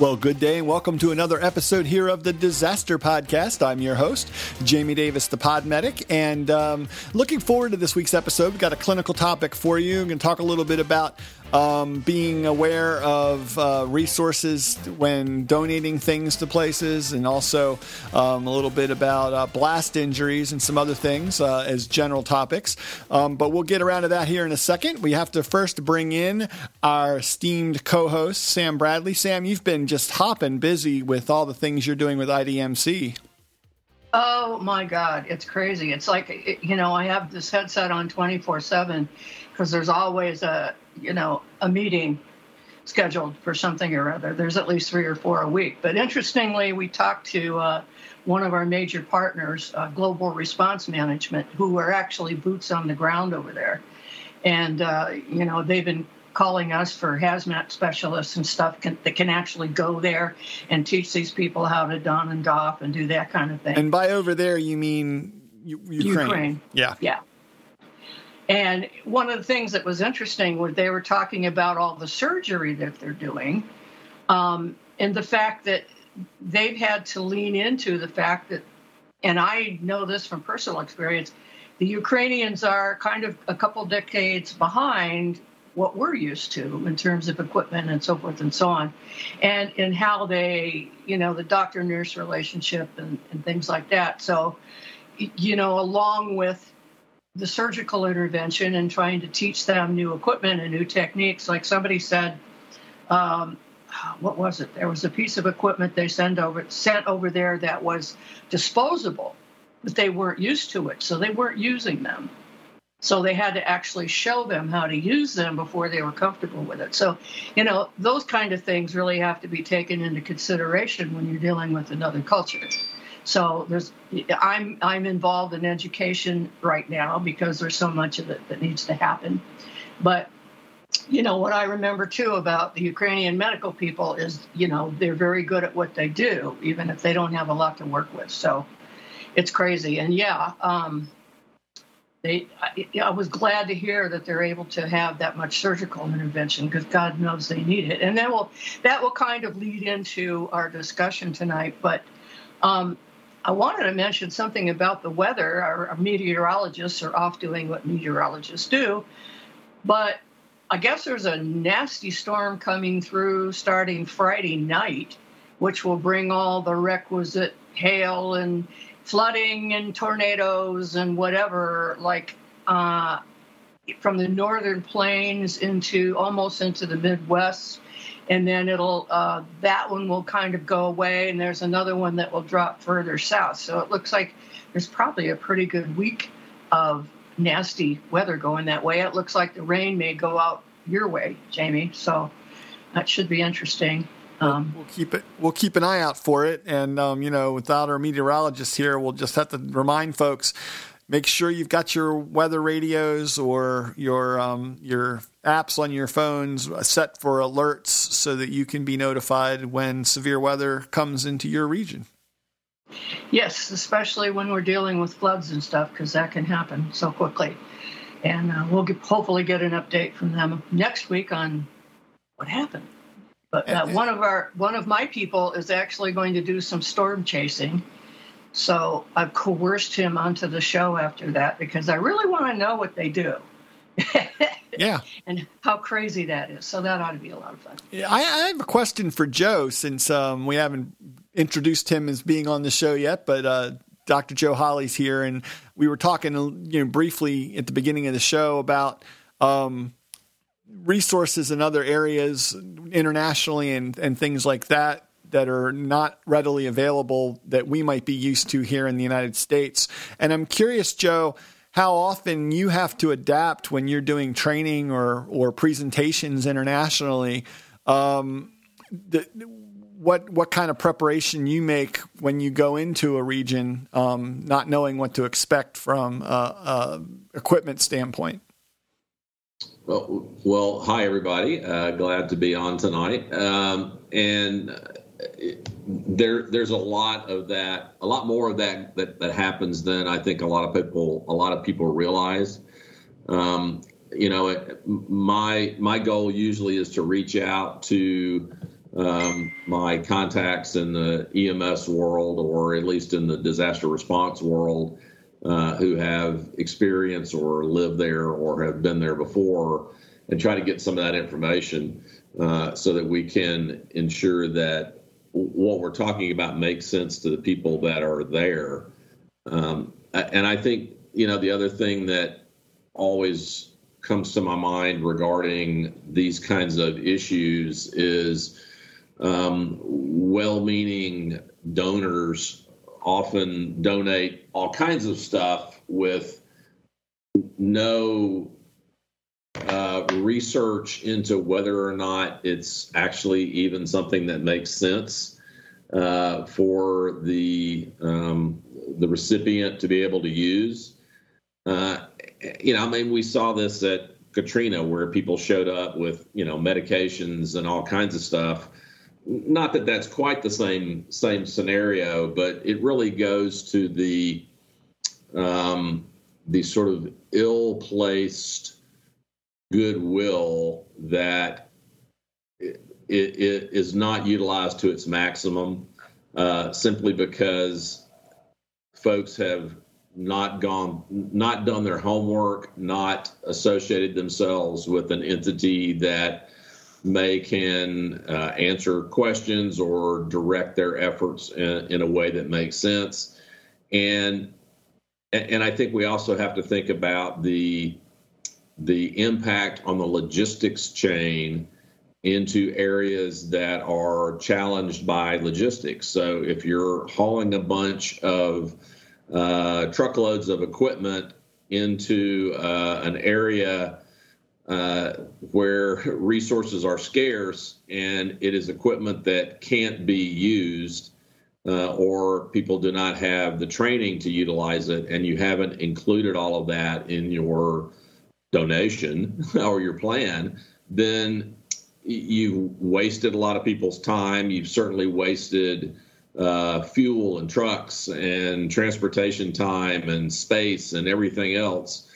Well, good day and welcome to another episode here of the Disaster Podcast. I'm your host, Jamie Davis, the pod medic, and looking forward to this week's episode. We've got a clinical topic for you. I'm going to talk a little bit about being aware of resources when donating things to places, and also a little bit about blast injuries and some other things as general topics. But we'll get around to that here in a second. We have to first bring in our esteemed co-host, Sam Bradley. Sam, you've been just hopping busy with all the things you're doing with IDMC. Oh my God, it's crazy. It's like, you know, I have this headset on 24/7 because there's always a meeting scheduled for something or other. There's at least 3 or 4 a week. But interestingly, we talked to one of our major partners, Global Response Management, who are actually boots on the ground over there. And, you know, they've been calling us for hazmat specialists and stuff that can actually go there and teach these people how to don and doff and do that kind of thing. And by over there, you mean Ukraine. Yeah. Yeah. And one of the things that was interesting was they were talking about all the surgery that they're doing, and the fact that they've had to lean into the fact that, and I know this from personal experience, the Ukrainians are kind of a couple decades behind what we're used to in terms of equipment and so forth and so on, and in how they, you know, the doctor-nurse relationship and things like that. So, you know, along with the surgical intervention and trying to teach them new equipment and new techniques, like somebody said, what was it? There was a piece of equipment they sent over there that was disposable, but they weren't used to it, so they weren't using them. So they had to actually show them how to use them before they were comfortable with it. So, you know, those kind of things really have to be taken into consideration when you're dealing with another culture. So I'm involved in education right now because there's so much of it that needs to happen. But, you know, what I remember, too, about the Ukrainian medical people is, you know, they're very good at what they do, even if they don't have a lot to work with. So it's crazy. And, yeah, I was glad to hear that they're able to have that much surgical intervention because God knows they need it. And that will kind of lead into our discussion tonight. But I wanted to mention something about the weather. Our meteorologists are off doing what meteorologists do. But I guess there's a nasty storm coming through starting Friday night, which will bring all the requisite hail and flooding and tornadoes and whatever, like from the northern plains almost into the Midwest, and then that one will kind of go away, and there's another one that will drop further south. So it looks like there's probably a pretty good week of nasty weather going that way. It looks like the rain may go out your way, Jamie, so that should be interesting. We'll keep an eye out for it. And, you know, without our meteorologists here, we'll just have to remind folks, make sure you've got your weather radios or your apps on your phones set for alerts so that you can be notified when severe weather comes into your region. Yes, especially when we're dealing with floods and stuff, because that can happen so quickly. And we'll hopefully get an update from them next week on what happened. But one of my people is actually going to do some storm chasing, so I've coerced him onto the show after that because I really want to know what they do. Yeah, and how crazy that is. So that ought to be a lot of fun. Yeah, I have a question for Joe, since we haven't introduced him as being on the show yet, but Dr. Joe Holly's here, and we were talking, you know, briefly at the beginning of the show about resources in other areas internationally and things like that are not readily available that we might be used to here in the United States. And I'm curious, Joe, how often you have to adapt when you're doing training or presentations internationally, what kind of preparation you make when you go into a region, not knowing what to expect from equipment standpoint. Well, hi, everybody. Glad to be on tonight. There's a lot more of that happens than I think a lot of people realize. My goal usually is to reach out to my contacts in the EMS world, or at least in the disaster response world, who have experience or live there or have been there before, and try to get some of that information so that we can ensure that what we're talking about makes sense to the people that are there. And I think, the other thing that always comes to my mind regarding these kinds of issues is well-meaning donors often donate all kinds of stuff with no research into whether or not it's actually even something that makes sense for the recipient to be able to use. We saw this at Katrina, where people showed up with, medications and all kinds of stuff. Not that that's quite the same scenario, but it really goes to the sort of ill-placed goodwill that it is not utilized to its maximum, simply because folks have not done their homework, not associated themselves with an entity that can answer questions or direct their efforts in a way that makes sense. And I think we also have to think about the impact on the logistics chain into areas that are challenged by logistics. So if you're hauling a bunch of truckloads of equipment into an area where resources are scarce and it is equipment that can't be used or people do not have the training to utilize it, and you haven't included all of that in your donation or your plan, then you've wasted a lot of people's time. You've certainly wasted fuel and trucks and transportation time and space and everything else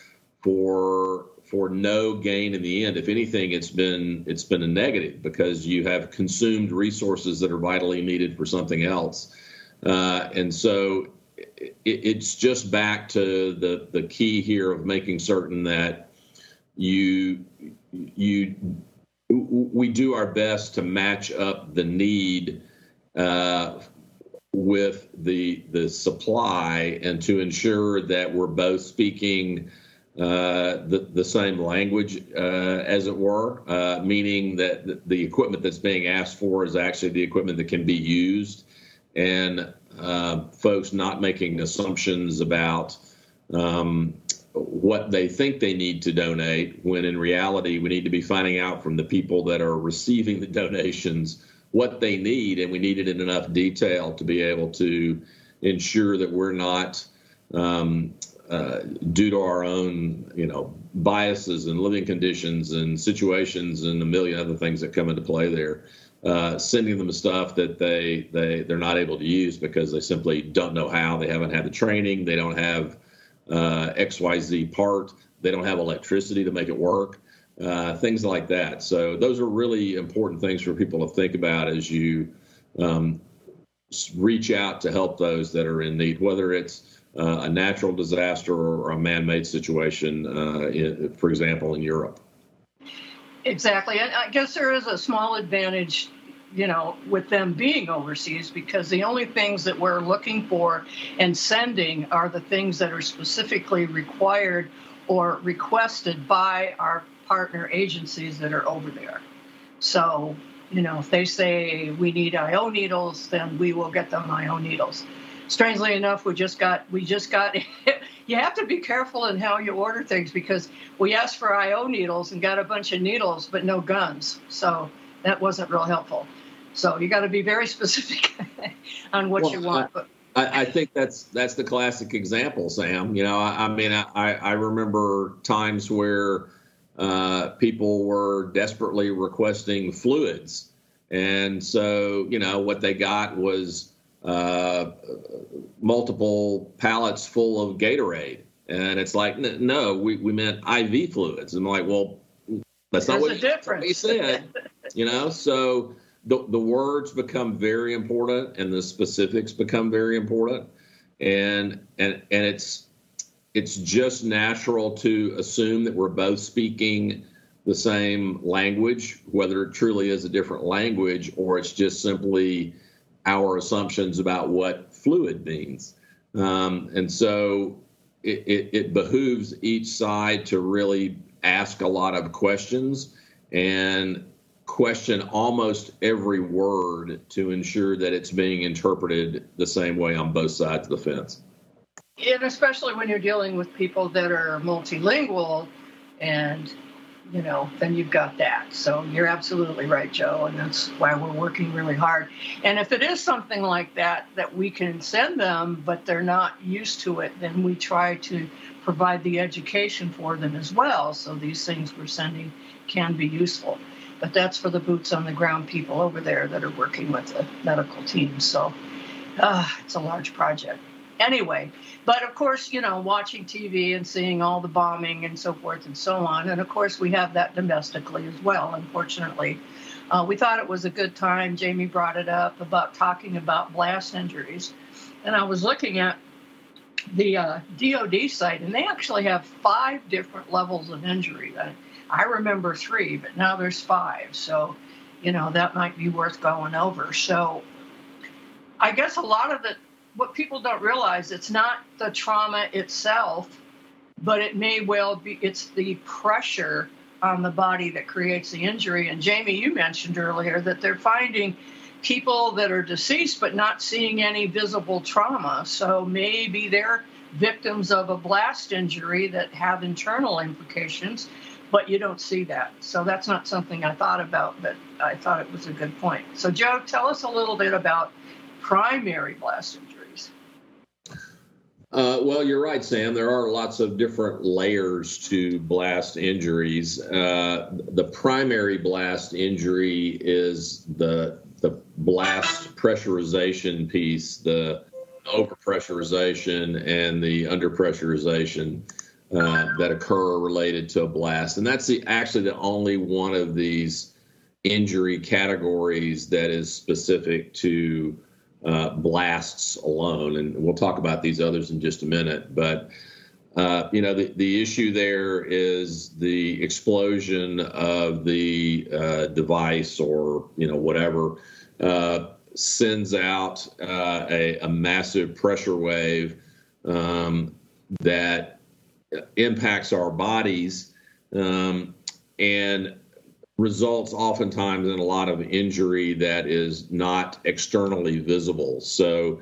for no gain in the end. If anything, it's been a negative, because you have consumed resources that are vitally needed for something else. And so it's just back to the key here of making certain that we do our best to match up the need with the supply, and to ensure that we're both speaking the same language, as it were, meaning that the equipment that's being asked for is actually the equipment that can be used, and folks not making assumptions about what they think they need to donate, when in reality we need to be finding out from the people that are receiving the donations what they need, and we need it in enough detail to be able to ensure that we're not, due to our own, biases and living conditions and situations and a million other things that come into play there, sending them stuff that they're not able to use because they simply don't know how. They haven't had the training. They don't have XYZ part. They don't have electricity to make it work. Things like that. So those are really important things for people to think about as you reach out to help those that are in need, whether it's a natural disaster or a man-made situation, for example, in Europe. Exactly. And I guess there is a small advantage, with them being overseas, because the only things that we're looking for and sending are the things that are specifically required or requested by our partner agencies that are over there. So, if they say we need IO needles, then we will get them IO needles. Strangely enough, we just got you have to be careful in how you order things, because we asked for IO needles and got a bunch of needles but no guns. So that wasn't real helpful. So you got to be very specific on what you want. I think that's the classic example, Sam. I remember times where people were desperately requesting fluids. And so, what they got was multiple pallets full of Gatorade. And it's like, no, we meant IV fluids. And I'm like, well, that's not what you said. So the words become very important and the specifics become very important. And it's just natural to assume that we're both speaking the same language, whether it truly is a different language or it's just simply our assumptions about what fluid means. And so it behooves each side to really ask a lot of questions and question almost every word to ensure that it's being interpreted the same way on both sides of the fence. And especially when you're dealing with people that are multilingual, and, you know, then you've got that. So you're absolutely right, Joe, and that's why we're working really hard. And if it is something like that, that we can send them, but they're not used to it, then we try to provide the education for them as well. So these things we're sending can be useful. But that's for the boots on the ground people over there that are working with the medical team. So it's a large project. Anyway, but of course, you know, watching TV and seeing all the bombing and so forth and so on. And of course, we have that domestically as well, unfortunately. We thought it was a good time. Jamie brought it up about talking about blast injuries. And I was looking at the DOD site, and they actually have 5 different levels of injury. I remember 3, but now there's 5. So, you know, that might be worth going over. So I guess a lot of what people don't realize, it's not the trauma itself, but it may well be it's the pressure on the body that creates the injury. And Jamie, you mentioned earlier that they're finding people that are deceased but not seeing any visible trauma. So maybe they're victims of a blast injury that have internal implications, but you don't see that. So that's not something I thought about, but I thought it was a good point. So Joe, tell us a little bit about primary blast injury. Well, you're right, Sam. There are lots of different layers to blast injuries. The primary blast injury is the blast pressurization piece, the overpressurization and the underpressurization that occur related to a blast. And that's actually the only one of these injury categories that is specific to blasts alone, and we'll talk about these others in just a minute. But you know, the issue there is the explosion of the device, or you know, whatever sends out a massive pressure wave that impacts our bodies and results oftentimes in a lot of injury that is not externally visible. So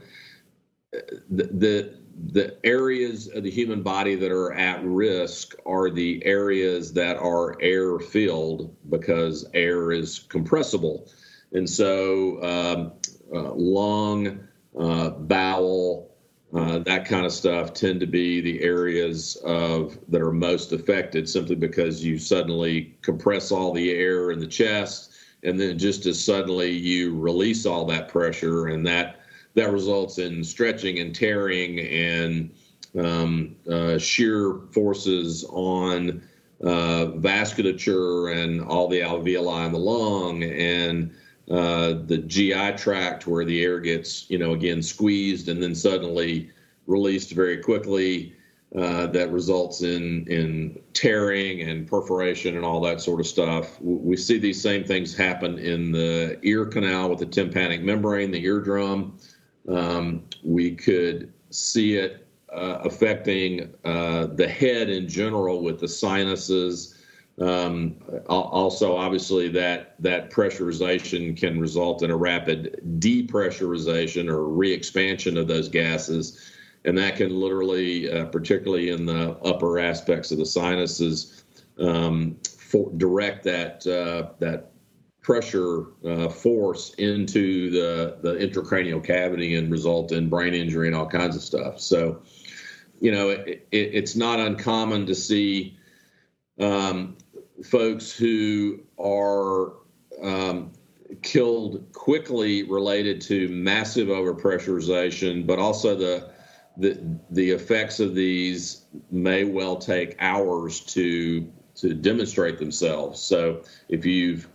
the areas of the human body that are at risk are the areas that are air-filled, because air is compressible. And so lung, bowel, that kind of stuff tend to be the areas that are most affected, simply because you suddenly compress all the air in the chest, and then just as suddenly you release all that pressure, and that results in stretching and tearing and shear forces on vasculature and all the alveoli in the lung, and the GI tract, where the air gets, you know, again, squeezed and then suddenly released very quickly, that results in tearing and perforation and all that sort of stuff. We see these same things happen in the ear canal with the tympanic membrane, the eardrum. We could see it affecting the head in general with the sinuses. Also, obviously, that pressurization can result in a rapid depressurization or re-expansion of those gases, and that can literally, particularly in the upper aspects of the sinuses, direct that pressure force into the intracranial cavity and result in brain injury and all kinds of stuff. So, you know, it's not uncommon to see folks who are killed quickly related to massive overpressurization, but also the effects of these may well take hours to demonstrate themselves. So if you've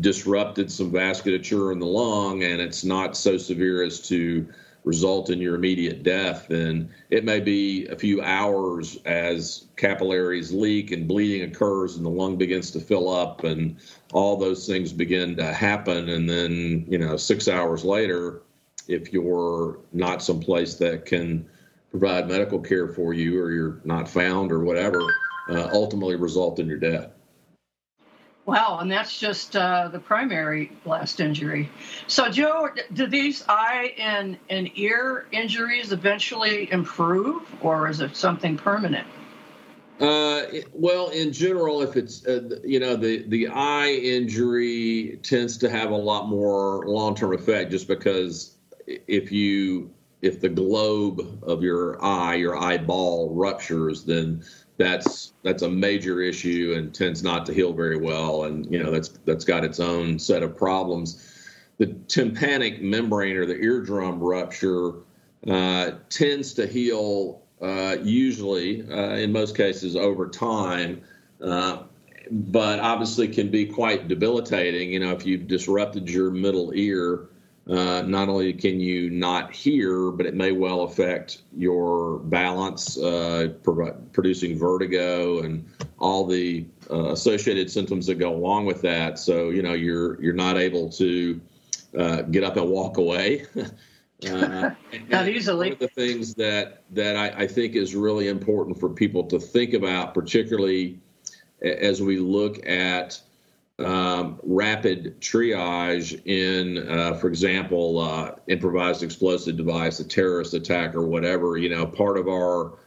disrupted some vasculature in the lung and it's not so severe as to result in your immediate death, then it may be a few hours as capillaries leak and bleeding occurs and the lung begins to fill up and all those things begin to happen. And then, 6 hours later, if you're not someplace that can provide medical care for you or you're not found or whatever, ultimately result in your death. Wow, and that's just the primary blast injury. So, Joe, do these eye and ear injuries eventually improve, or is it something permanent? Well, in general, if it's, the eye injury tends to have a lot more long-term effect just because if the globe of your eyeball ruptures, then that's a major issue and tends not to heal very well. And, that's got its own set of problems. The tympanic membrane or the eardrum rupture tends to heal usually, in most cases, over time, but obviously can be quite debilitating. If you've disrupted your middle ear, not only can you not hear, but it may well affect your balance, producing vertigo and all the associated symptoms that go along with that. So, you're not able to get up and walk away. Not easily. One of the things that I think is really important for people to think about, particularly as we look at rapid triage in, for example, improvised explosive device, a terrorist attack or whatever, part of our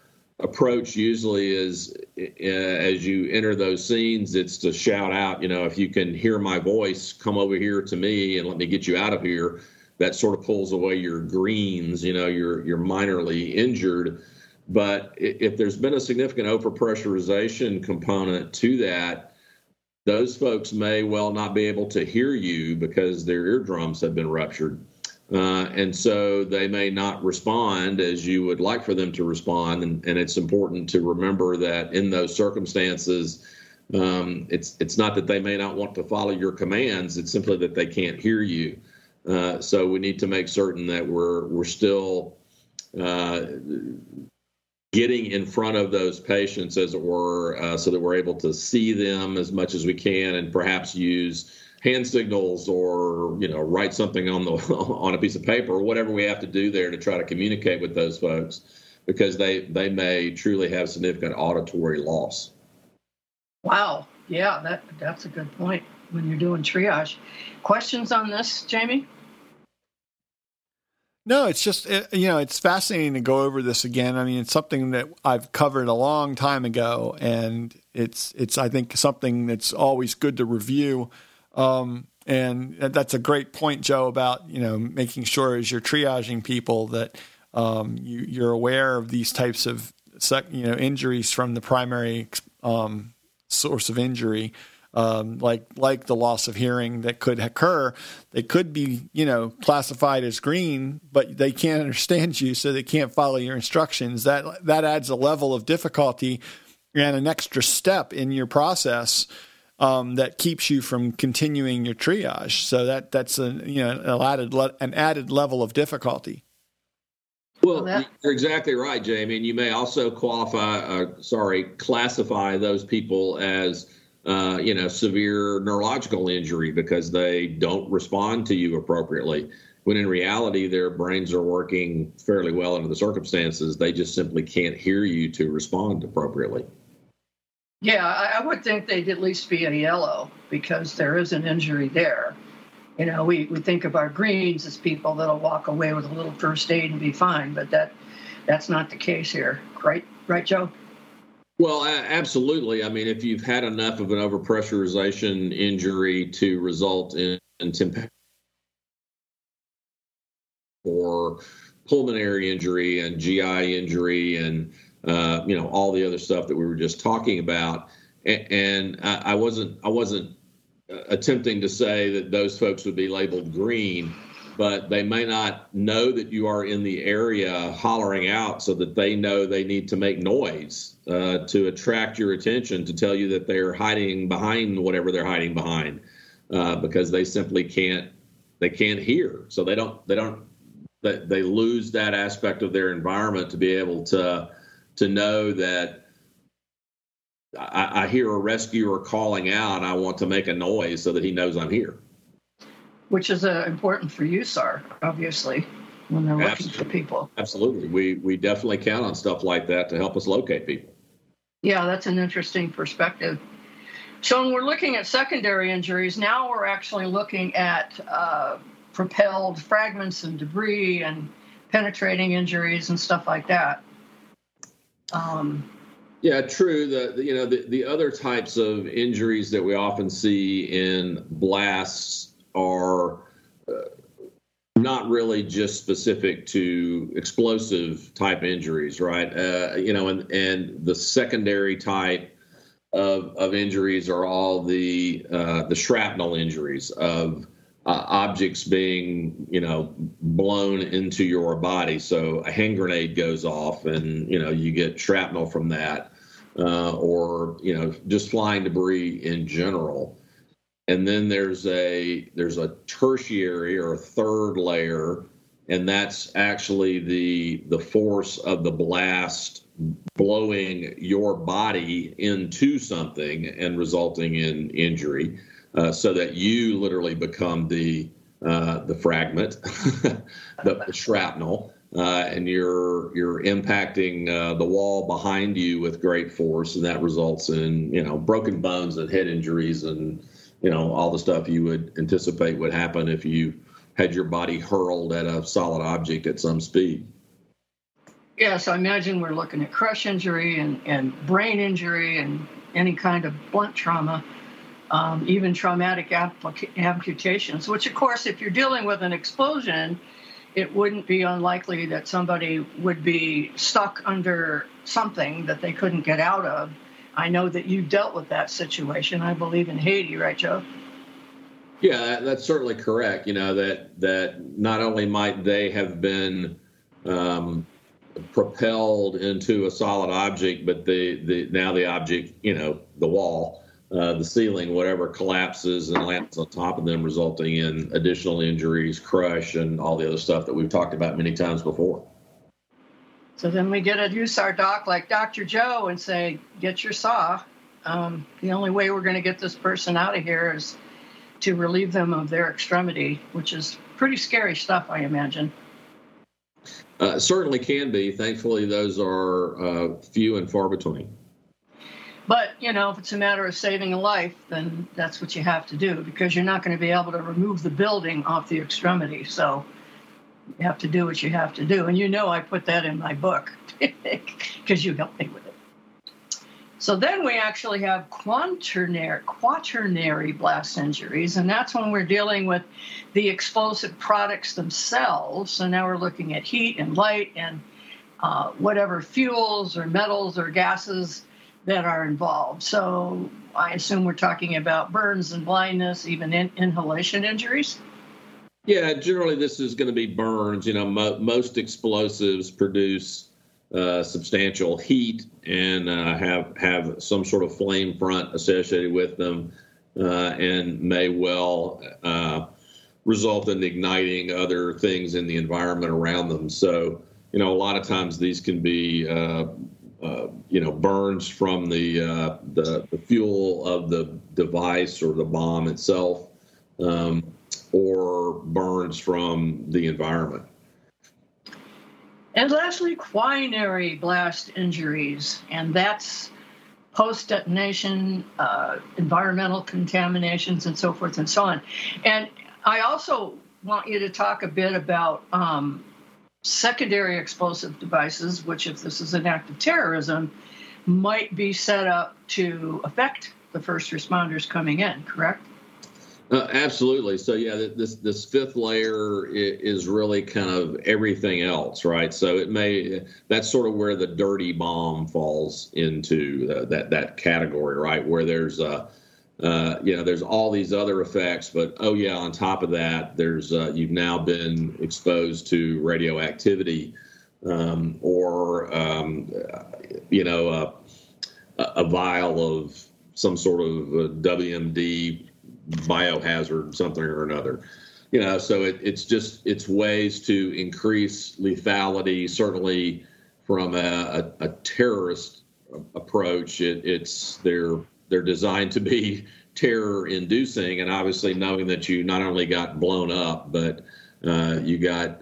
approach usually is as you enter those scenes, it's to shout out, if you can hear my voice, come over here to me and let me get you out of here. That sort of pulls away your greens, you're minorly injured. But if there's been a significant overpressurization component to that, those folks may well not be able to hear you because their eardrums have been ruptured. And so they may not respond as you would like for them to respond. And it's important to remember that in those circumstances, it's not that they may not want to follow your commands. It's simply that they can't hear you. So we need to make certain that we're still getting in front of those patients, as it were, so that we're able to see them as much as we can and perhaps use hand signals or, write something on a piece of paper or whatever we have to do there to try to communicate with those folks, because they may truly have significant auditory loss. Wow. Yeah, that's a good point when you're doing triage. Questions on this, Jamie? No, it's just, it's fascinating to go over this again. I mean, it's something that I've covered a long time ago, and it's I think, something that's always good to review. And that's a great point, Joe, about, making sure as you're triaging people that you're aware of these types of, injuries from the primary source of injury. Like the loss of hearing that could occur, they could be, classified as green, but they can't understand you, so they can't follow your instructions. That adds a level of difficulty and an extra step in your process that keeps you from continuing your triage. So that's an added level of difficulty. Well, you're exactly right, Jamie. And you may also classify those people as severe neurological injury because they don't respond to you appropriately, when in reality, their brains are working fairly well under the circumstances. They just simply can't hear you to respond appropriately. Yeah, I would think they'd at least be in yellow because there is an injury there. We think of our greens as people that'll walk away with a little first aid and be fine, but that's not the case here. Right, Joe? Well, absolutely. I mean, if you've had enough of an overpressurization injury to result in tympanic or pulmonary injury and GI injury and, all the other stuff that we were just talking about. And I wasn't attempting to say that those folks would be labeled green, but they may not know that you are in the area hollering out so that they know they need to make noise to attract your attention, to tell you that they're hiding behind whatever they're hiding behind. because they simply can't hear. So they lose that aspect of their environment to be able to know that I hear a rescuer calling out and I want to make a noise so that he knows I'm here. Which is important for you, sir, obviously, when they're looking for people. Absolutely. We definitely count on stuff like that to help us locate people. Yeah, that's an interesting perspective. So when we're looking at secondary injuries, now we're actually looking at propelled fragments and debris and penetrating injuries and stuff like that. Yeah, true. The other types of injuries that we often see in blasts are not really just specific to explosive type injuries, right? And the secondary type of injuries are all the shrapnel injuries of objects being, blown into your body. So a hand grenade goes off and, you get shrapnel from that. Or just flying debris in general. And then there's a tertiary or a third layer, and that's actually the force of the blast blowing your body into something and resulting in injury, so that you literally become the fragment, the shrapnel. And you're impacting the wall behind you with great force, and that results in broken bones and head injuries and all the stuff you would anticipate would happen if you had your body hurled at a solid object at some speed. Yeah, so I imagine we're looking at crush injury and brain injury and any kind of blunt trauma, even traumatic amputations, which, of course, if you're dealing with an explosion, it wouldn't be unlikely that somebody would be stuck under something that they couldn't get out of. I know that you dealt with that situation, I believe, in Haiti, right, Joe? Yeah, that's certainly correct. That not only might they have been propelled into a solid object, but now the object, the wall, the ceiling, whatever, collapses and lands on top of them, resulting in additional injuries, crush, and all the other stuff that we've talked about many times before. So then we get to use our doc like Dr. Joe and say, get your saw. The only way we're going to get this person out of here is to relieve them of their extremity, which is pretty scary stuff, I imagine. Certainly can be. Thankfully, those are few and far between. But, if it's a matter of saving a life, then that's what you have to do, because you're not going to be able to remove the building off the extremity. So you have to do what you have to do. And I put that in my book because you helped me with it. So then we actually have quaternary blast injuries, and that's when we're dealing with the explosive products themselves. So now we're looking at heat and light and whatever fuels or metals or gases that are involved. So I assume we're talking about burns and blindness, even inhalation injuries? Yeah, generally this is going to be burns. Most explosives produce substantial heat and have some sort of flame front associated with them and may well result in igniting other things in the environment around them. So, a lot of times these can be burns from the fuel of the device or the bomb itself, or burns from the environment. And lastly, quinary blast injuries, and that's post-detonation, environmental contaminations, and so forth and so on. And I also want you to talk a bit about secondary explosive devices, which, if this is an act of terrorism, might be set up to affect the first responders coming in, correct? Absolutely. So, yeah, this fifth layer is really kind of everything else, right? So that's sort of where the dirty bomb falls into that category, right? Where there's there's all these other effects, but on top of that, there's you've now been exposed to radioactivity, or a vial of some sort of WMD biohazard, something or another. You know, so it's ways to increase lethality, certainly from a terrorist approach. They're designed to be terror-inducing, and obviously knowing that you not only got blown up, but you got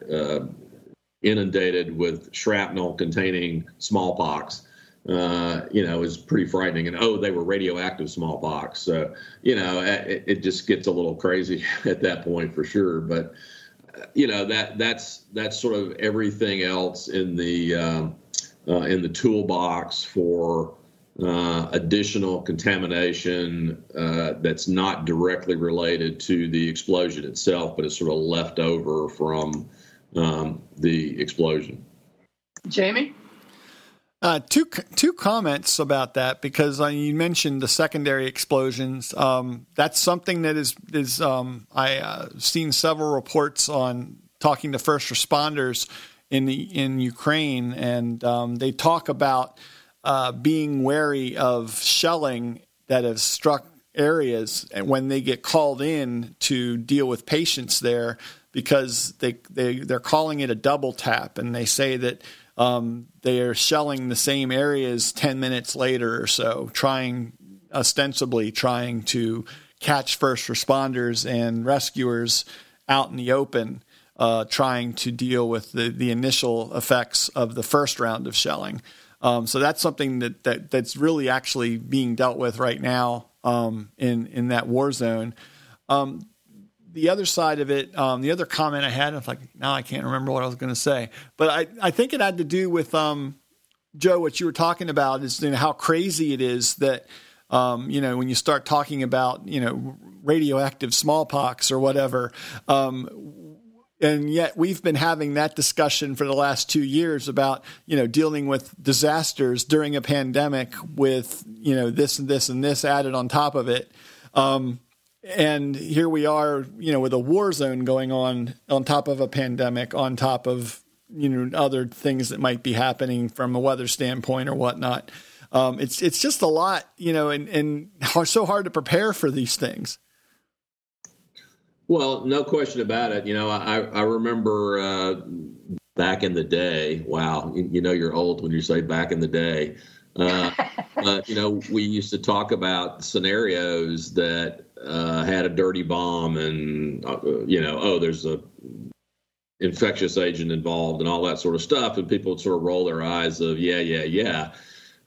inundated with shrapnel containing smallpox, is pretty frightening. And, they were radioactive smallpox. So, it just gets a little crazy at that point for sure. But, that's sort of everything else in the toolbox for additional contamination that's not directly related to the explosion itself, but it's sort of left over from the explosion. Jamie? Two comments about that, because you mentioned the secondary explosions. That's something that is I've seen several reports on, talking to first responders in Ukraine, and they talk about being wary of shelling that has struck areas when they get called in to deal with patients there, because they're calling it a double tap, and they say that they are shelling the same areas 10 minutes later or so, ostensibly trying to catch first responders and rescuers out in the open, trying to deal with the initial effects of the first round of shelling. So that's something that's really actually being dealt with right now in that war zone. The other side of it, the other comment I had, now I can't remember what I was going to say, but I think it had to do with, Joe, what you were talking about is how crazy it is that, when you start talking about, radioactive smallpox or whatever, and yet we've been having that discussion for the last 2 years about, dealing with disasters during a pandemic with, this and this and this added on top of it. And here we are, with a war zone going on top of a pandemic, on top of, other things that might be happening from a weather standpoint or whatnot. It's just a lot, and so hard to prepare for these things. Well, no question about it. I remember back in the day. Wow. You're old when you say back in the day. We used to talk about scenarios that had a dirty bomb and, there's a infectious agent involved and all that sort of stuff. And people would sort of roll their eyes of, yeah.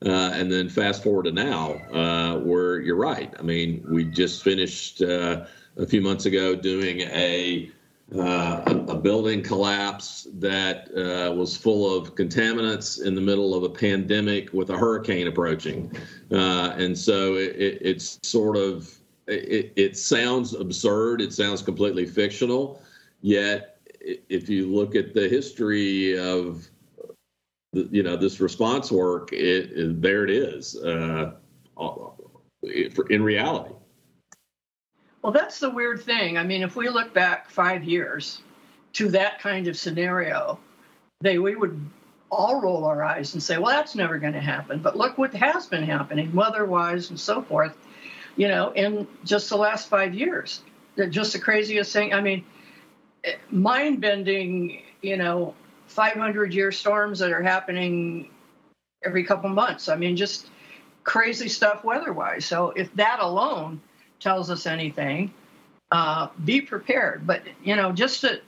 And then fast forward to now, where you're right. I mean, we just finished a few months ago doing a building collapse that was full of contaminants in the middle of a pandemic with a hurricane approaching. And so it's sort of, it sounds absurd. It sounds completely fictional. Yet, if you look at the history of, this response work, there it is in reality. Well, that's the weird thing. I mean, if we look back 5 years to that kind of scenario, we would all roll our eyes and say, well, that's never going to happen. But look what has been happening weather-wise and so forth, in just the last 5 years. They're just the craziest thing. I mean, mind-bending, 500-year storms that are happening every couple months. I mean, just crazy stuff weather-wise. So if that alone tells us anything, be prepared. But, just to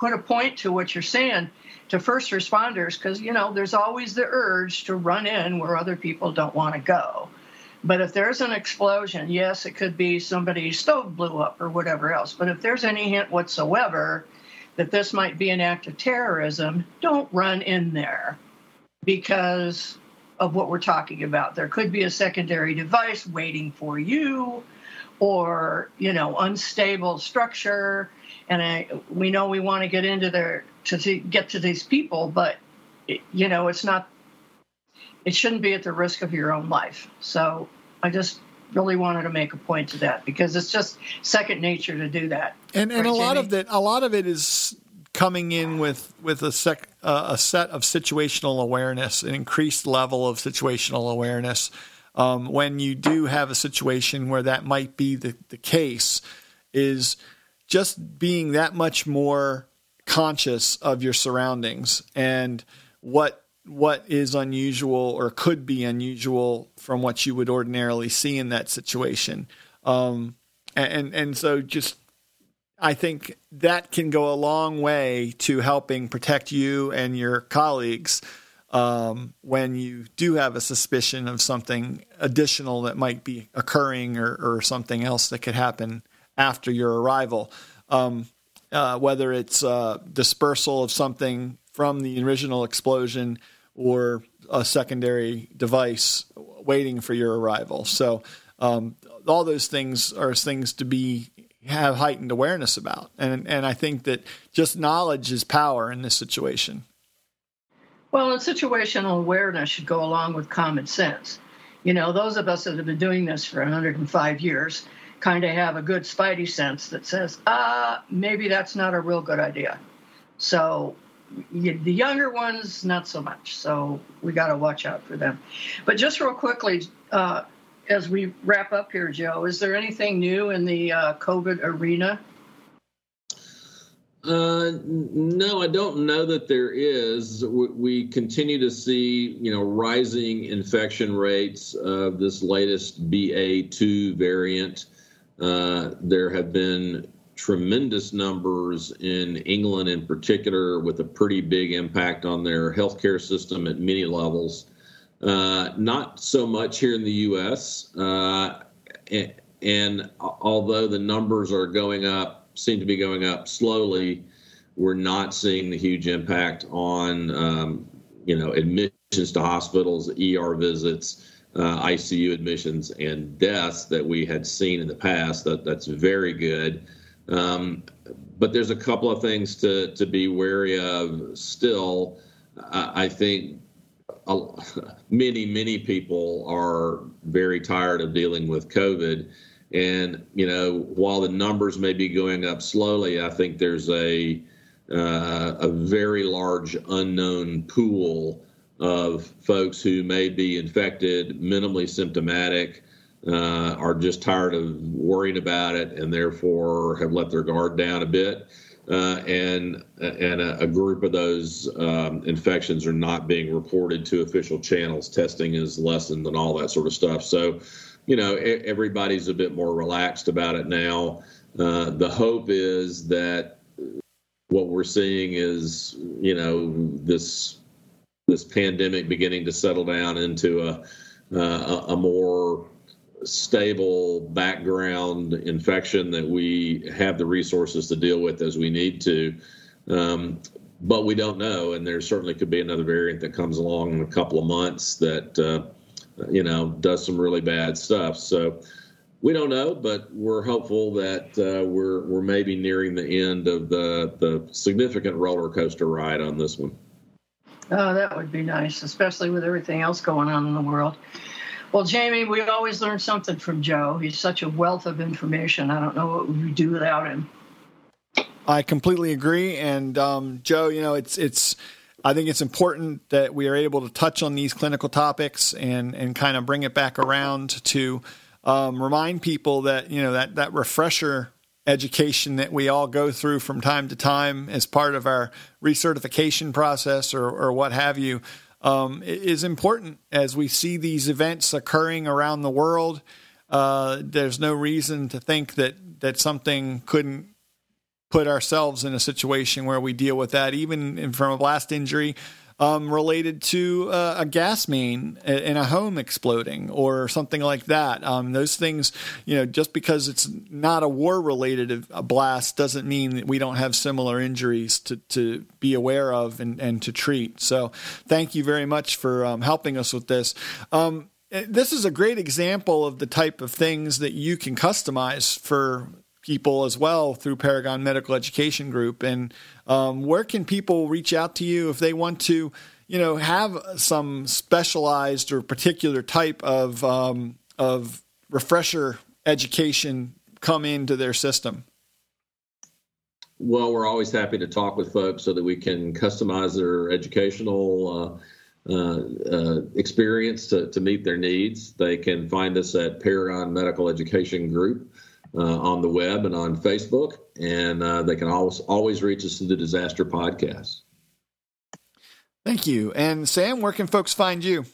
put a point to what you're saying to first responders, because, there's always the urge to run in where other people don't want to go. But if there's an explosion, yes, it could be somebody's stove blew up or whatever else. But if there's any hint whatsoever that this might be an act of terrorism, don't run in there because of what we're talking about. There could be a secondary device waiting for you or, unstable structure. And we know we want to get into there to get to these people, but, it shouldn't be at the risk of your own life. So I just really wanted to make a point to that because it's just second nature to do that. And a lot of it is coming in with a set of situational awareness, an increased level of situational awareness, when you do have a situation where that might be the case, is just being that much more conscious of your surroundings and what is unusual or could be unusual from what you would ordinarily see in that situation. And so just, I think that can go a long way to helping protect you and your colleagues when you do have a suspicion of something additional that might be occurring or something else that could happen after your arrival. Whether it's dispersal of something from the original explosion or a secondary device waiting for your arrival. So all those things are things to have heightened awareness about. And I think that just knowledge is power in this situation. Well, and situational awareness should go along with common sense. You know, those of us that have been doing this for 105 years kind of have a good spidey sense that says, maybe that's not a real good idea. So the younger ones, not so much. So we got to watch out for them. But just real quickly, as we wrap up here, Joe, is there anything new in the COVID arena? No, I don't know that there is. We continue to see, rising infection rates of this latest BA2 variant. There have been tremendous numbers in England in particular, with a pretty big impact on their healthcare system at many levels. Not so much here in the U.S., and although the numbers are going up, seem to be going up slowly, we're not seeing the huge impact on, admissions to hospitals, ER visits, ICU admissions, and deaths that we had seen in the past. That's very good. But there's a couple of things to be wary of still. I think many people are very tired of dealing with COVID. And, while the numbers may be going up slowly, I think there's a very large unknown pool of folks who may be infected, minimally symptomatic, are just tired of worrying about it and therefore have let their guard down a bit. And a group of those infections are not being reported to official channels. Testing is lessened and all that sort of stuff. So, everybody's a bit more relaxed about it now. The hope is that what we're seeing is, this pandemic beginning to settle down into a more stable background infection that we have the resources to deal with as we need to. But we don't know. And there certainly could be another variant that comes along in a couple of months that, does some really bad stuff. So we don't know, but we're hopeful that we're maybe nearing the end of the significant roller coaster ride on this one. Oh, that would be nice, especially with everything else going on in the world. Well, Jamie, we always learn something from Joe. He's such a wealth of information. I don't know what we would do without him. I completely agree. And Joe, I think it's important that we are able to touch on these clinical topics and kind of bring it back around to remind people that, that refresher education that we all go through from time to time as part of our recertification process or what have you, is important as we see these events occurring around the world. There's no reason to think that something couldn't put ourselves in a situation where we deal with that, even from a blast injury related to a gas main in a home exploding or something like that. Those things, just because it's not a war-related blast doesn't mean that we don't have similar injuries to be aware of and to treat. So thank you very much for helping us with this. This is a great example of the type of things that you can customize for people as well through Paragon Medical Education Group. And where can people reach out to you if they want to, have some specialized or particular type of refresher education come into their system? Well, we're always happy to talk with folks so that we can customize their educational experience to meet their needs, they can find us at Paragon Medical Education Group on the web and on Facebook, and they can always reach us through the Disaster Podcast. Thank you. And Sam, where can folks find you?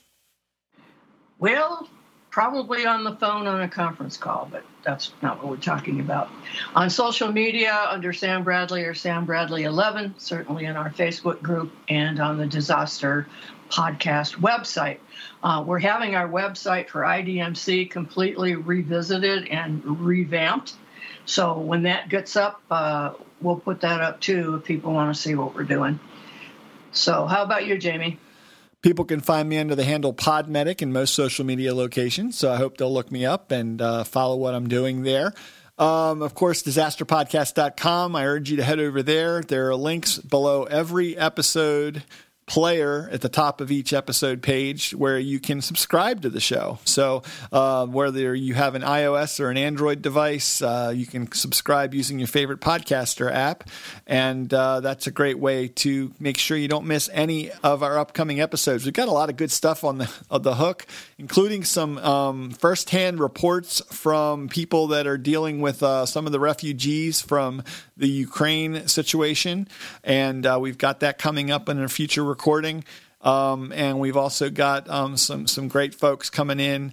Well, probably on the phone on a conference call, but that's not what we're talking about. On social media under Sam Bradley or Sam Bradley 11, certainly in our Facebook group and on the Disaster Podcast website. We're having our website for IDMC completely revisited and revamped. So when that gets up, we'll put that up too if people want to see what we're doing. So how about you, Jamie? People can find me under the handle PodMedic in most social media locations, so I hope they'll look me up and follow what I'm doing there. Of course, disasterpodcast.com. I urge you to head over there. There are links below every episode player at the top of each episode page where you can subscribe to the show. So whether you have an iOS or an Android device, you can subscribe using your favorite podcaster app. And that's a great way to make sure you don't miss any of our upcoming episodes. We've got a lot of good stuff on the hook, including some firsthand reports from people that are dealing with some of the refugees from the Ukraine situation. And we've got that coming up in a future recording, and we've also got some great folks coming in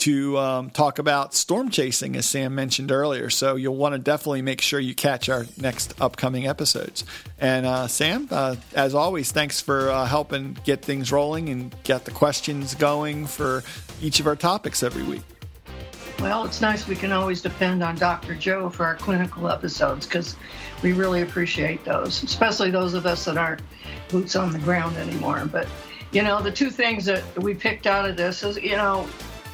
to talk about storm chasing, as Sam mentioned earlier. So you'll want to definitely make sure you catch our next upcoming episodes. And Sam, as always, thanks for helping get things rolling and get the questions going for each of our topics every week. Well, it's nice we can always depend on Dr. Joe for our clinical episodes, because we really appreciate those, especially those of us that aren't boots on the ground anymore. But, you know, the two things that we picked out of this is, you know,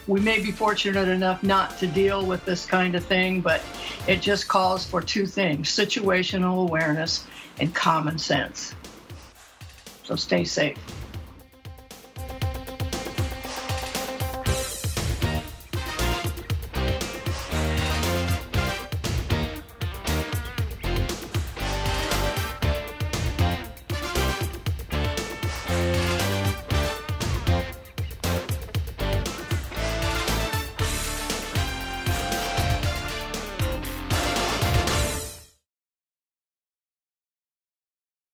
we may be fortunate enough not to deal with this kind of thing, but it just calls for two things: situational awareness and common sense. So stay safe.